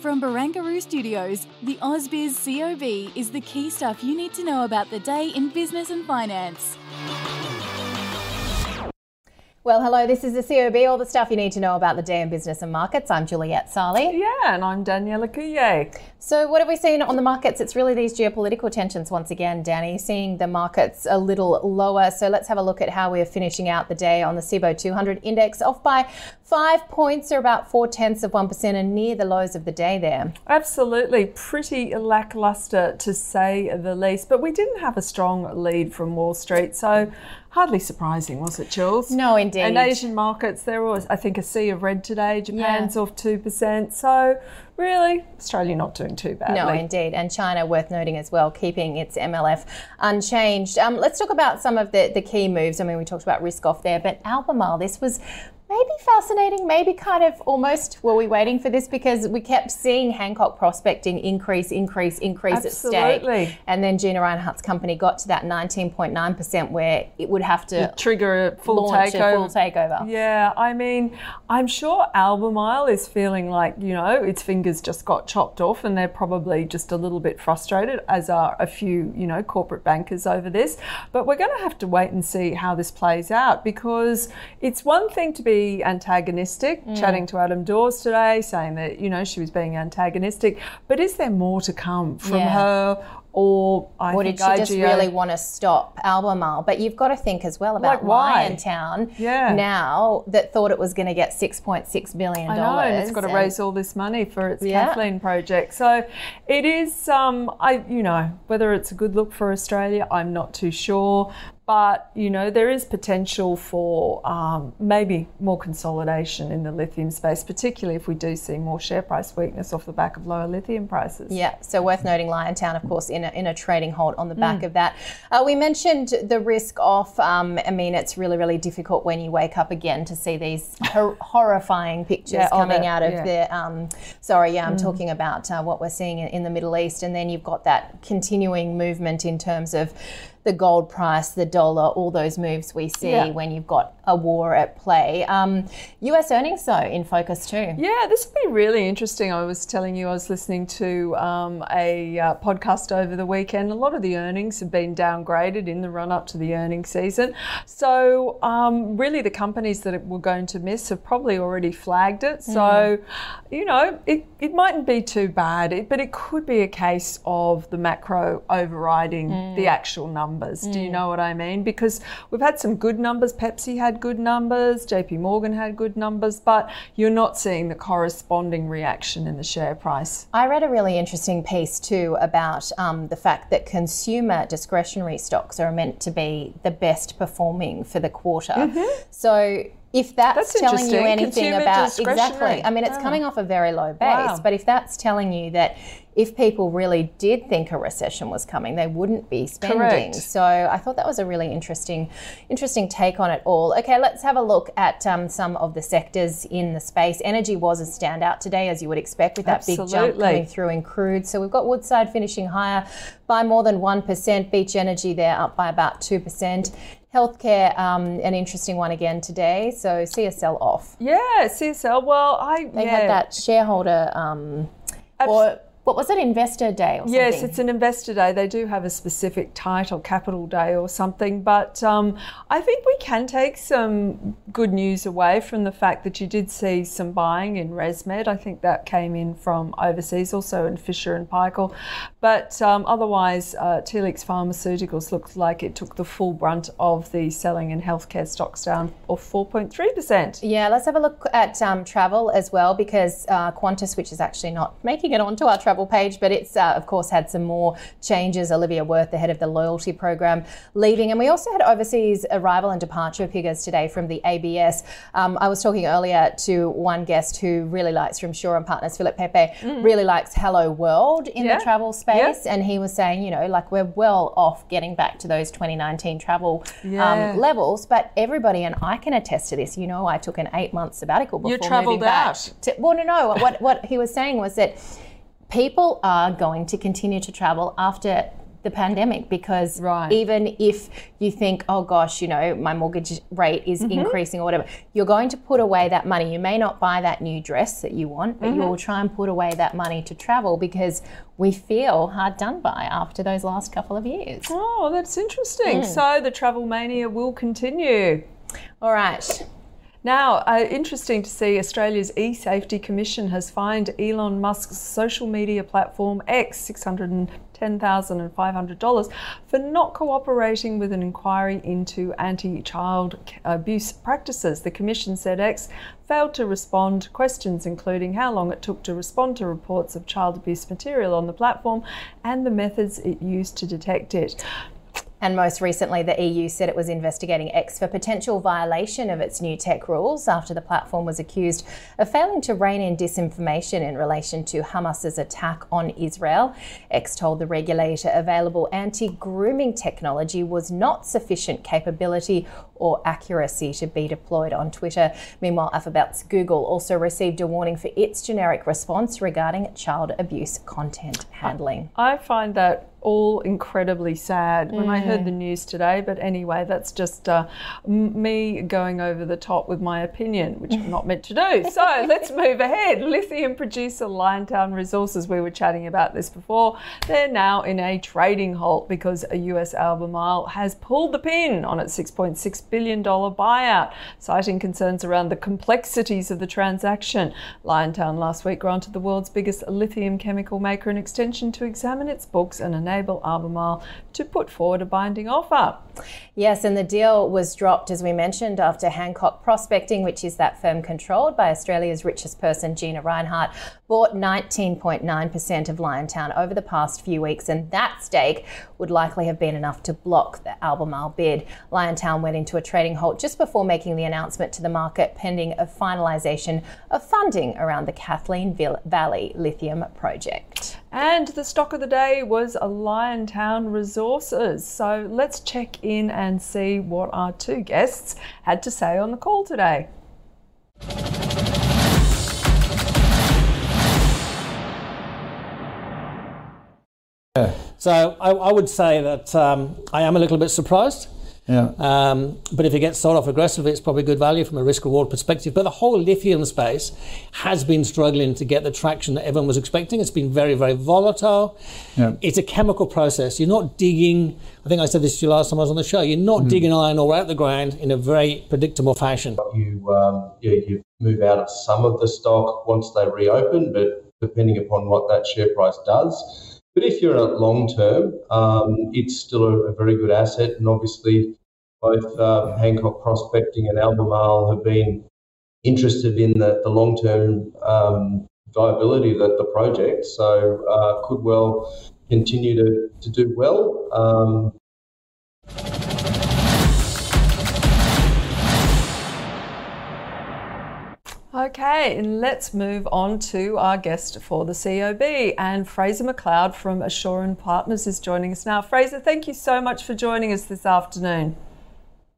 From Barangaroo Studios, the AusBiz COB is the key stuff you need to know about the day in business and finance. Well, hello, this is the COB, all the stuff you need to know about the day in business and markets. I'm Juliette Sarli. Yeah, and I'm Daniela Couillet. So what have we seen on the markets? It's really these geopolitical tensions once again, Danny, seeing the markets a little lower. So let's have a look at how we're finishing out the day on the Cboe 200 index, off by 5 points or about 0.4% and near the lows of the day there. Absolutely. Pretty lackluster to say the least, but we didn't have a strong lead from Wall Street, so hardly surprising, was it, Jules? No, indeed. And Asian markets, there was, I think, a sea of red today. Japan's off 2%. So really, Australia not doing too badly. No, indeed. And China, worth noting as well, keeping its MLF unchanged. Let's talk about some of the key moves. I mean, we talked about risk off there, but Albemarle, this was maybe fascinating, maybe kind of almost, were we waiting for this? Because we kept seeing Hancock Prospecting increase Absolutely. At stake. And then Gina Rinehart's company got to that 19.9% where it would have to trigger a full takeover. Yeah, I mean, I'm sure Albemarle is feeling like, you know, its fingers just got chopped off and they're probably just a little bit frustrated, as are a few, you know, corporate bankers over this. But we're going to have to wait and see how this plays out, because it's one thing to be antagonistic, chatting to Adam Dawes today, saying that, you know, she was being antagonistic. But is there more to come from her? Or did she just really want to stop Albemarle? But you've got to think as well about Liontown now, that thought it was going to get $6.6 billion. I know, and it's got to raise all this money for its Kathleen project. So it is, whether it's a good look for Australia, I'm not too sure. But, you know, there is potential for maybe more consolidation in the lithium space, particularly if we do see more share price weakness off the back of lower lithium prices. Yeah, so worth noting Liontown, of course, in a trading halt on the back of that. We mentioned the risk off. I mean, it's really, really difficult when you wake up again to see these horrifying pictures I'm talking about what we're seeing in the Middle East. And then you've got that continuing movement in terms of the gold price, the dollar, all those moves we see when you've got a war at play. US earnings, though, in focus too. Yeah, this will be really interesting. I was telling you I was listening to a podcast over the weekend. A lot of the earnings have been downgraded in the run-up to the earnings season. So really the companies that we're going to miss have probably already flagged it. So, you know, it mightn't be too bad, but it could be a case of the macro overriding the actual numbers. Do you know what I mean? Because we've had some good numbers. Pepsi had good numbers. JP Morgan had good numbers. But you're not seeing the corresponding reaction in the share price. I read a really interesting piece too about the fact that consumer discretionary stocks are meant to be the best performing for the quarter. Mm-hmm. So if that's telling you anything I mean, it's coming off a very low base, but if that's telling you that if people really did think a recession was coming, they wouldn't be spending. Correct. So I thought that was a really interesting take on it all. Okay, let's have a look at some of the sectors in the space. Energy was a standout today, as you would expect, with that big jump coming through in crude. So we've got Woodside finishing higher by more than 1%. Beach Energy there up by about 2%. Healthcare, an interesting one again today. So CSL off. Yeah, CSL. Well, they had that shareholder or what was it, Investor Day or something? Yes, it's an Investor Day. They do have a specific title, Capital Day or something. But I think we can take some good news away from the fact that you did see some buying in ResMed. I think that came in from overseas, also in Fisher and Paykel. But otherwise, Telix Pharmaceuticals looks like it took the full brunt of the selling in healthcare stocks down of 4.3%. Yeah, let's have a look at travel as well, because Qantas, which is actually not making it onto our travel page, but it's, of course, had some more changes. Olivia Wirth, the head of the loyalty program, leaving. And we also had overseas arrival and departure figures today from the ABS. I was talking earlier to one guest who really likes, from Shore and Partners, Philip Pepe, really likes Hello World in the travel space. Yep. And he was saying, you know, like, we're well off getting back to those 2019 travel levels, but everybody, and I can attest to this, you know, I took an 8-month sabbatical before moving back. Well, no, what he was saying was that people are going to continue to travel after the pandemic, because even if you think, oh gosh, you know, my mortgage rate is increasing or whatever, you're going to put away that money. You may not buy that new dress that you want, but you will try and put away that money to travel, because we feel hard done by after those last couple of years. Oh, that's interesting. So the travel mania will continue. All right. Now, interesting to see Australia's e-safety commission has fined Elon Musk's social media platform X $610,500 for not cooperating with an inquiry into anti-child abuse practices. The commission said X failed to respond to questions including how long it took to respond to reports of child abuse material on the platform and the methods it used to detect it. And most recently, the EU said it was investigating X for potential violation of its new tech rules after the platform was accused of failing to rein in disinformation in relation to Hamas's attack on Israel. X told the regulator available anti-grooming technology was not sufficient capability or accuracy to be deployed on Twitter. Meanwhile, Alphabet's Google also received a warning for its generic response regarding child abuse content handling. I find that all incredibly sad when I heard the news today, but anyway, that's just me going over the top with my opinion, which I'm not meant to do. So let's move ahead. Lithium producer Liontown Resources, we were chatting about this before, they're now in a trading halt because a US Albemarle has pulled the pin on its $6.6 billion buyout, citing concerns around the complexities of the transaction. Liontown last week granted the world's biggest lithium chemical maker an extension to examine its books and enable Albemarle to put forward a binding offer. Yes, and the deal was dropped, as we mentioned, after Hancock Prospecting, which is that firm controlled by Australia's richest person, Gina Rinehart, bought 19.9% of Liontown over the past few weeks, and that stake would likely have been enough to block the Albemarle bid. Liontown went into a trading halt just before making the announcement to the market, pending a finalisation of funding around the Kathleen Valley Lithium Project. And the stock of the day was Liontown Resources. So let's check in and see what our two guests had to say on the call today. So I would say that I am a little bit surprised. Yeah. But if it gets sold off aggressively, it's probably good value from a risk-reward perspective. But the whole lithium space has been struggling to get the traction that everyone was expecting. It's been very, very volatile. Yeah. It's a chemical process. You're not digging, I think I said this to you last time I was on the show, you're not digging iron ore out the ground in a very predictable fashion. You move out of some of the stock once they reopen, but depending upon what that share price does. But if you're in it long term, it's still a very good asset. And obviously, both Hancock Prospecting and Albemarle have been interested in the long term viability of the project. So, could well continue to do well. Okay, and let's move on to our guest for the COB, and Fraser McLeod from Ashuron Partners is joining us now. Fraser, thank you so much for joining us this afternoon.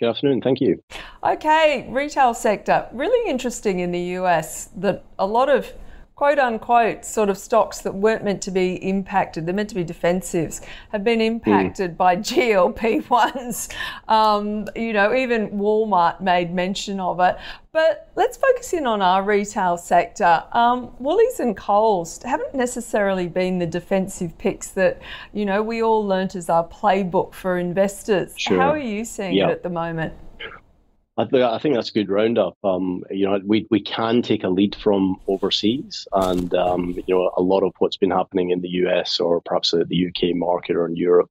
Good afternoon, thank you. Okay, retail sector, really interesting in the US that a lot of quote-unquote sort of stocks that weren't meant to be impacted, they're meant to be defensives, have been impacted by GLP ones. You know, even Walmart made mention of it. But let's focus in on our retail sector. Woolies and Coles haven't necessarily been the defensive picks that, you know, we all learnt as our playbook for investors. Sure. How are you seeing it at the moment? I think that's a good roundup. We can take a lead from overseas, and a lot of what's been happening in the US or perhaps the UK market or in Europe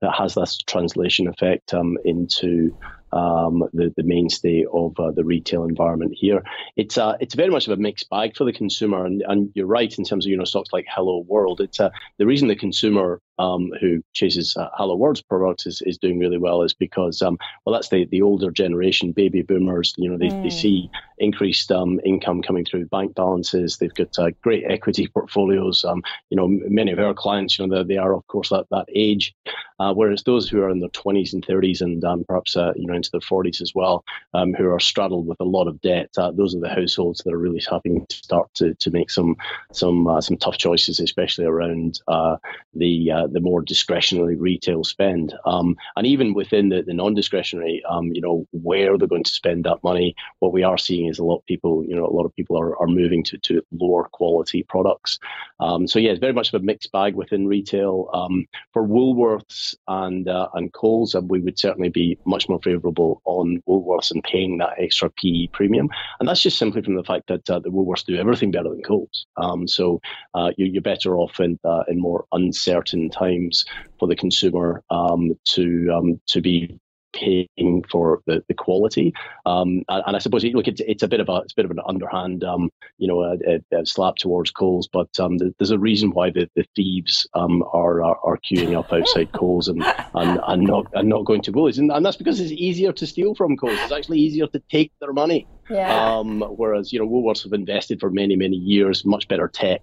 that has this translation effect into the mainstay of the retail environment here. It's very much of a mixed bag for the consumer, and you're right in terms of stocks like Hello World. It's the reason the consumer who chases Hello World's products is doing really well is because that's the older generation, baby boomers. They see increased income coming through bank balances. They've got great equity portfolios. Many of our clients, they are of course that age. Whereas those who are in their 20s and 30s and perhaps into their 40s as well, who are straddled with a lot of debt, those are the households that are really having to start to make some tough choices, especially around the more discretionary retail spend, and even within the non-discretionary, where they're going to spend that money. What we are seeing is a lot of people are moving to lower quality products. It's very much of a mixed bag within retail. For Woolworths and Coles, we would certainly be much more favourable on Woolworths and paying that extra PE premium, and that's just simply from the fact that the Woolworths do everything better than Coles. You're better off in more uncertain times for the consumer to be paying for the quality, and I suppose it's a bit of an underhand a slap towards Coles, but there's a reason why the thieves are queuing up outside Coles and not going to Woolies, and that's because it's easier to steal from Coles. It's actually easier to take their money. Yeah. Whereas Woolworths have invested for many years, much better tech,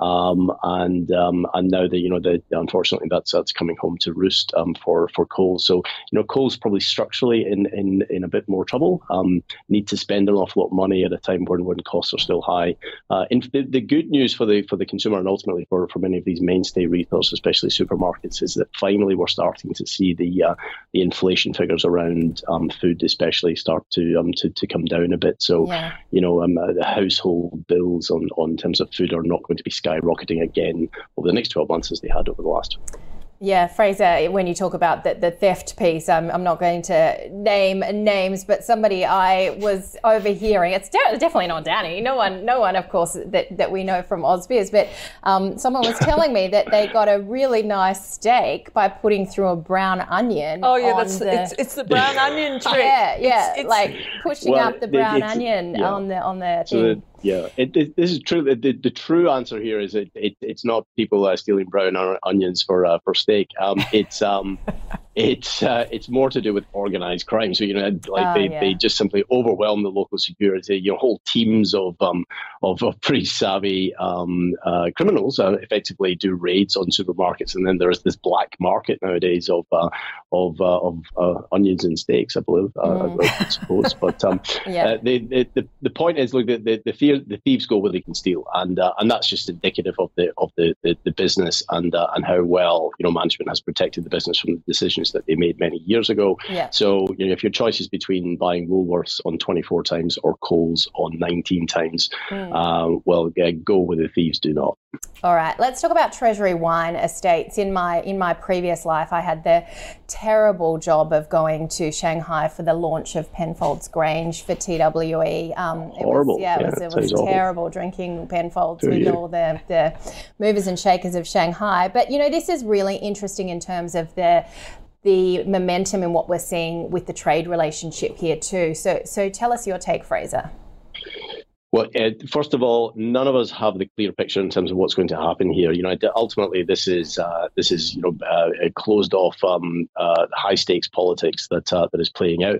and now unfortunately that's coming home to roost for Coles. So Coles probably structurally in a bit more trouble. Need to spend an awful lot of money at a time when costs are still high. And the good news for the consumer and ultimately for many of these mainstay retailers, especially supermarkets, is that finally we're starting to see the inflation figures around food, especially start to come down a bit. So, the household bills on terms of food are not going to be skyrocketing again over the next 12 months as they had over the last. Yeah, Fraser, when you talk about the theft piece, I'm not going to name names, but somebody I was overhearing, it's definitely not Danny, no one, of course, that we know from AusBiz, but someone was telling me that they got a really nice steak by putting through a brown onion. Oh yeah, it's the brown onion trick. Yeah, it's like pushing up the brown onion on the thing. Yeah, this is true. The true answer here is it's not people stealing brown onions for steak. It's more to do with organised crime. So they just simply overwhelm the local security. Whole teams of pretty savvy criminals effectively do raids on supermarkets, and then there is this black market nowadays of onions and steaks, I believe. I suppose, but the point is, look, the thieves go where they can steal, and that's just indicative of the business and how well management has protected the business from the decisions that they made many years ago. Yeah. So if your choice is between buying Woolworths on 24 times or Coles on 19 times, go where the thieves do not. All right, let's talk about Treasury Wine Estates. In my previous life, I had the terrible job of going to Shanghai for the launch of Penfolds Grange for TWE. Horrible. It was terrible drinking Penfolds with all the movers and shakers of Shanghai. But this is really interesting in terms of the momentum and what we're seeing with the trade relationship here too. So tell us your take, Fraser. Well, first of all, none of us have the clear picture in terms of what's going to happen here. Ultimately, this is a closed off, high stakes politics that is playing out.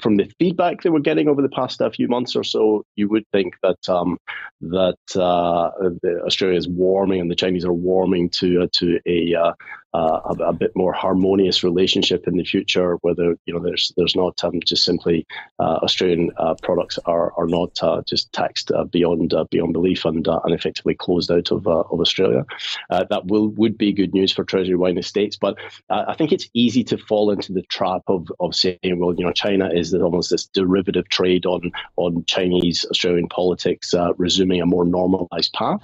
From the feedback that we're getting over the past few months or so, you would think that Australia is warming and the Chinese are warming to a bit more harmonious relationship in the future, whether there's not just simply Australian products are not just taxed beyond belief and effectively closed out of Australia. That would be good news for Treasury Wine Estates, but I think it's easy to fall into the trap of saying, well, China is almost this derivative trade on Chinese Australian politics resuming a more normalised path,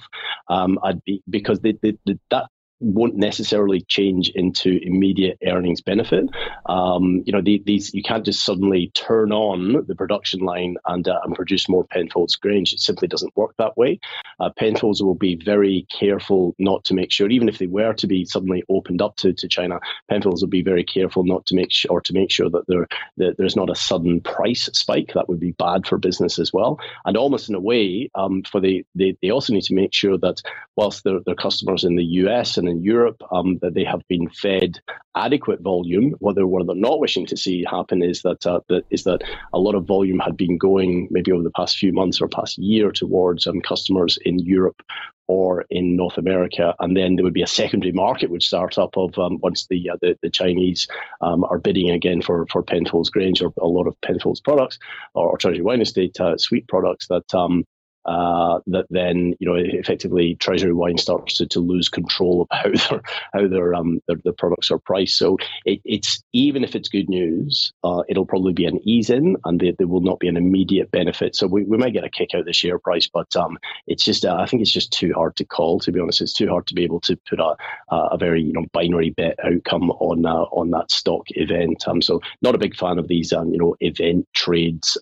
because that won't necessarily change into immediate earnings benefit. These you can't just suddenly turn on the production line and produce more Penfolds Grange. It simply doesn't work that way. Penfolds will be very careful not to make sure, even if they were to be suddenly opened up to China, Penfolds will be very careful not to make sure that there's not a sudden price spike. That would be bad for business as well. And almost in a way, they also need to make sure that whilst their customers in the US and in Europe, that they have been fed adequate volume. What they're not wishing to see happen is that a lot of volume had been going maybe over the past few months or past year towards customers in Europe or in North America, and then there would be a secondary market would start up of once the Chinese are bidding again for Penfolds Grange or a lot of Penfolds products or Treasury Wine Estate sweet products that then effectively Treasury Wine starts to lose control of how their products are priced. So it's even if it's good news, it'll probably be an ease in, and there will not be an immediate benefit. So we might get a kick out of the share price, but it's just I think it's just too hard to call. To be honest, it's too hard to be able to put a very binary bet outcome on that stock event. So not a big fan of these event trades.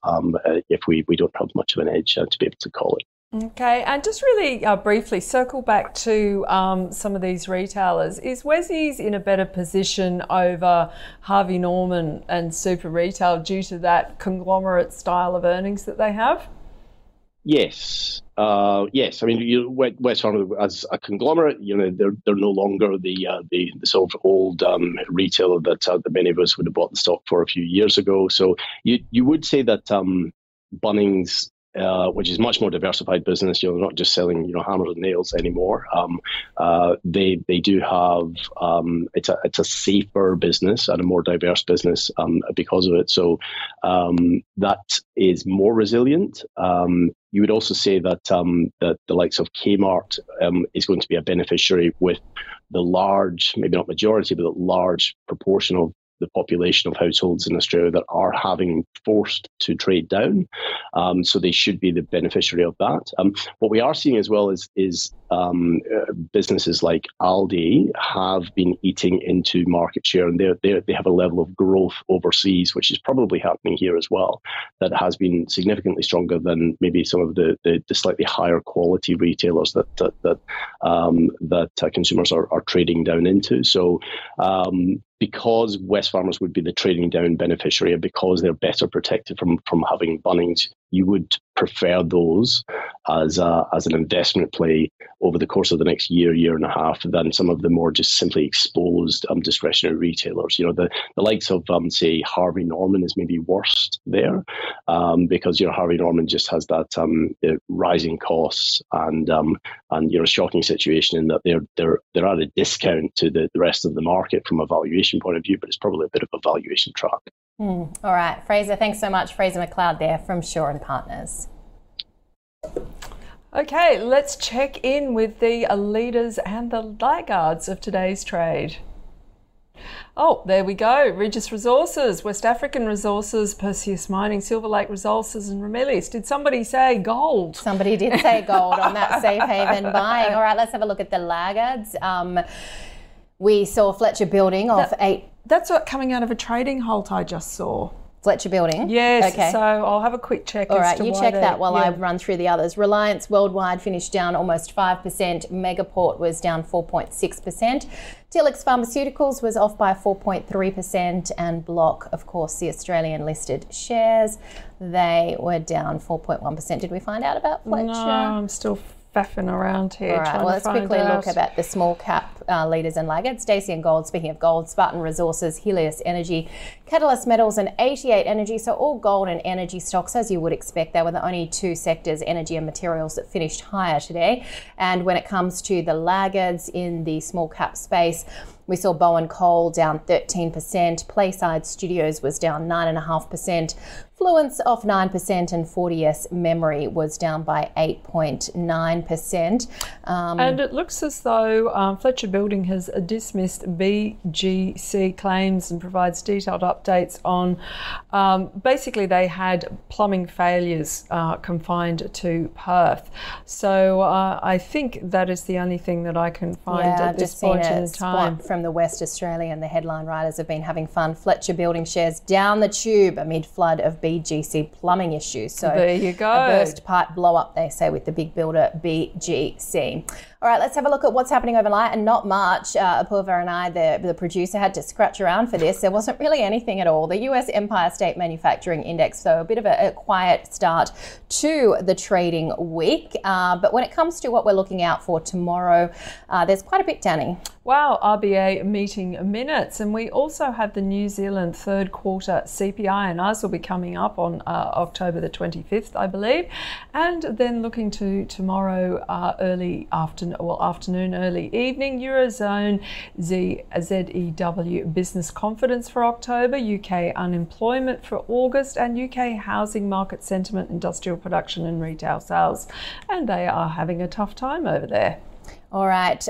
If we don't have much of an edge to be able to call. Okay, and just really briefly circle back to some of these retailers. Is Wesfarmers in a better position over Harvey Norman and Super Retail due to that conglomerate style of earnings that they have? Yes. Yes, I mean, Wesfarmers as a conglomerate, they're no longer the sort of old retailer that many of us would have bought the stock for a few years ago. So you would say that Bunnings, which is much more diversified business. They're not just selling, hammers and nails anymore. They do have it's a safer business and a more diverse business because of it. So that is more resilient. You would also say that the likes of Kmart is going to be a beneficiary with the large, maybe not majority, but a large proportion of the population of households in Australia that are having forced to trade down. So they should be the beneficiary of that. What we are seeing as well is businesses like Aldi have been eating into market share, and they have a level of growth overseas, which is probably happening here as well, that has been significantly stronger than maybe some of the slightly higher quality retailers that consumers are trading down into. So because Wesfarmers would be the trading down beneficiary, and because they're better protected from having Bunnings, you would prefer those as an investment play over the course of the next year and a half than some of the more just simply exposed discretionary retailers. The likes of say Harvey Norman is maybe worst there because Harvey Norman just has that rising costs and shocking situation in that they're at a discount to the rest of the market from a valuation point of view, but it's probably a bit of a valuation trap. All right, Fraser, thanks so much. Fraser McLeod there from Shore & Partners. Okay, let's check in with the leaders and the laggards of today's trade. Oh, there we go. Regis Resources, West African Resources, Perseus Mining, Silver Lake Resources and Ramelius. Did somebody say gold? Somebody did say gold on that safe haven buying. All right, let's have a look at the laggards. We saw Fletcher Building off 8%. That's what coming out of a trading halt I just saw. Fletcher Building? Yes, okay. So I'll have a quick check. All right, you check that while I run through the others. Reliance Worldwide finished down almost 5%. Megaport was down 4.6%. Telix Pharmaceuticals was off by 4.3%. And Block, of course, the Australian listed shares, they were down 4.1%. Did we find out about Fletcher? No, I'm still faffing around here. All right, well, let's quickly look about the small cap leaders and laggards. Stacey and Gold, speaking of gold, Spartan Resources, Helios Energy, Catalyst Metals and 88 Energy. So all gold and energy stocks, as you would expect. They were the only two sectors, energy and materials, that finished higher today. And when it comes to the laggards in the small cap space, We saw Bowen Coal down 13%, Playside Studios was down 9.5%, Fluence off 9%, and 40S Memory was down by 8.9%. And it looks as though Fletcher Building has dismissed BGC claims and provides detailed updates on basically they had plumbing failures confined to Perth. So I think that is the only thing that I can find at this point in time. From the West Australian, the headline writers have been having fun. Fletcher Building shares down the tube amid flood of BGC plumbing issues. So there you go. A burst pipe blow up, they say, with the big builder BGC. All right, let's have a look at what's happening overnight, and not much. Apurva and I, the producer, had to scratch around for this. There wasn't really anything at all. The US Empire State Manufacturing Index, so a bit of a quiet start to the trading week. But when it comes to what we're looking out for tomorrow, there's quite a bit, Danny. Wow, RBA meeting minutes. And we also have the New Zealand third quarter CPI, and ours will be coming up on October the 25th, I believe. And then looking to tomorrow afternoon, early evening, Eurozone ZEW business confidence for October, UK unemployment for August, and UK housing market sentiment, industrial production and retail sales. And they are having a tough time over there. All right,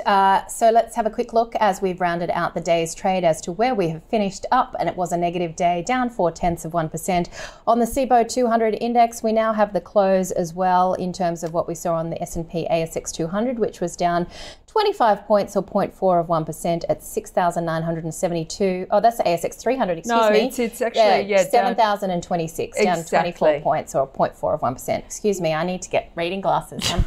so let's have a quick look as we've rounded out the day's trade as to where we have finished up, and it was a negative day, down 0.4%. On the Cboe 200 index, we now have the close as well in terms of what we saw on the S&P ASX 200, which was down 25 points or 0.4% at 6,972. Oh, that's the ASX 300, excuse me. No, it's actually, 7,026, down 24 points or 0.4%. Excuse me, I need to get reading glasses on.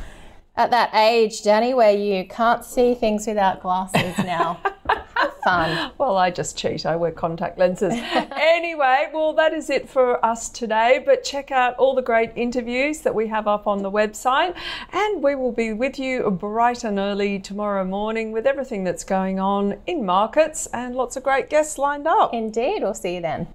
At that age, Danny, where you can't see things without glasses now. Have fun. Well, I just cheat. I wear contact lenses. Anyway, well, that is it for us today. But check out all the great interviews that we have up on the website. And we will be with you bright and early tomorrow morning with everything that's going on in markets and lots of great guests lined up. Indeed. We'll see you then.